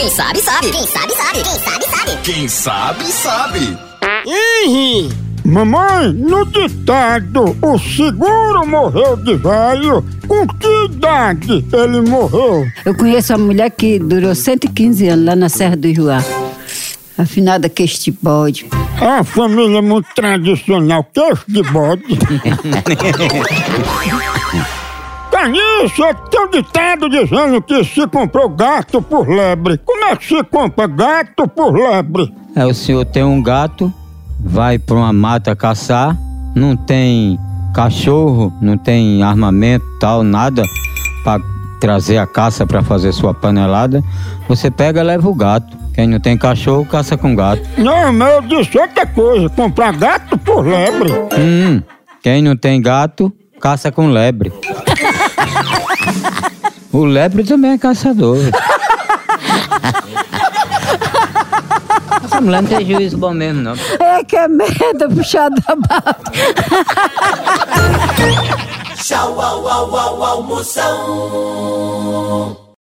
Quem sabe, sabe. Quem sabe, sabe. Quem sabe, sabe. Quem sabe, sabe. Henry! Mamãe, no ditado, o seguro morreu de velho. Com que idade ele morreu? Eu conheço uma mulher que durou 115 anos lá na Serra do Juá. Afinada que este bode. A família é muito tradicional, que este bode. Isso é que tem um ditado dizendo que se comprou gato por lebre. Como é que se compra gato por lebre? É, o senhor tem um gato... Vai pra uma mata caçar, não tem cachorro, não tem armamento, tal, nada pra trazer a caça pra fazer sua panelada. Você pega e leva o gato. Quem não tem cachorro, caça com gato. Não, mas eu disse outra coisa, comprar gato por lebre. Quem não tem gato, caça com lebre. O lebre também é caçador. Essa mulher não tem juízo bom mesmo, não. É que é merda, puxada da barra. Tchau, au, au, au, almoção.